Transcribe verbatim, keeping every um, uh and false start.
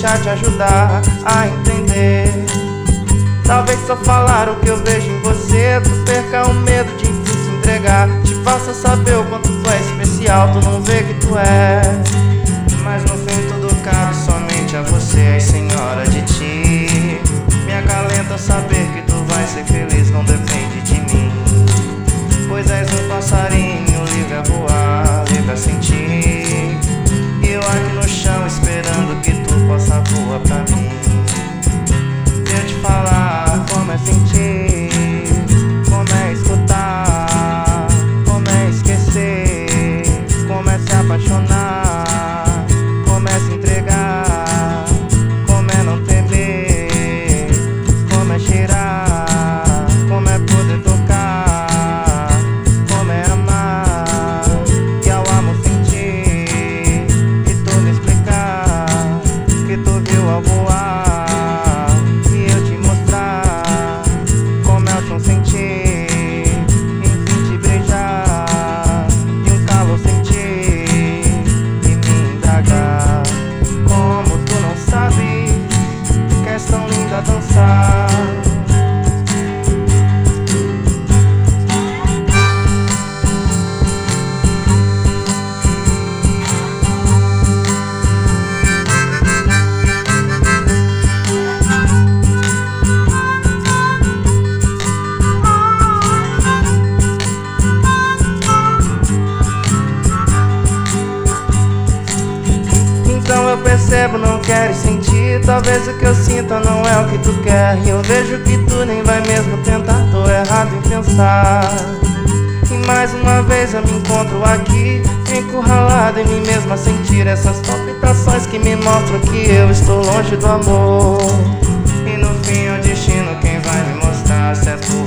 deixar te ajudar a entender. Talvez só falar o que eu vejo em você tu perca o medo de enfim se entregar, te faça saber o quanto tu é especial, tu não vê que tu é. Mas no fim tudo cabe somente a você, senhora de ti. Me acalenta saber que tu vai ser feliz, não depende de mim. Pois és um passarinho livre a voar, livre a sentir, e eu aqui no chão esperando que tu possa voar pra mim. Eu te falar como é sentir, como é escutar, como é esquecer, como é se apaixonar, não queres sentir. Talvez o que eu sinta não é o que tu quer, e eu vejo que tu nem vai mesmo tentar. Tô errado em pensar, e mais uma vez eu me encontro aqui encurralado em mim mesmo a sentir essas palpitações que me mostram que eu estou longe do amor. E no fim é o destino quem vai me mostrar se é tu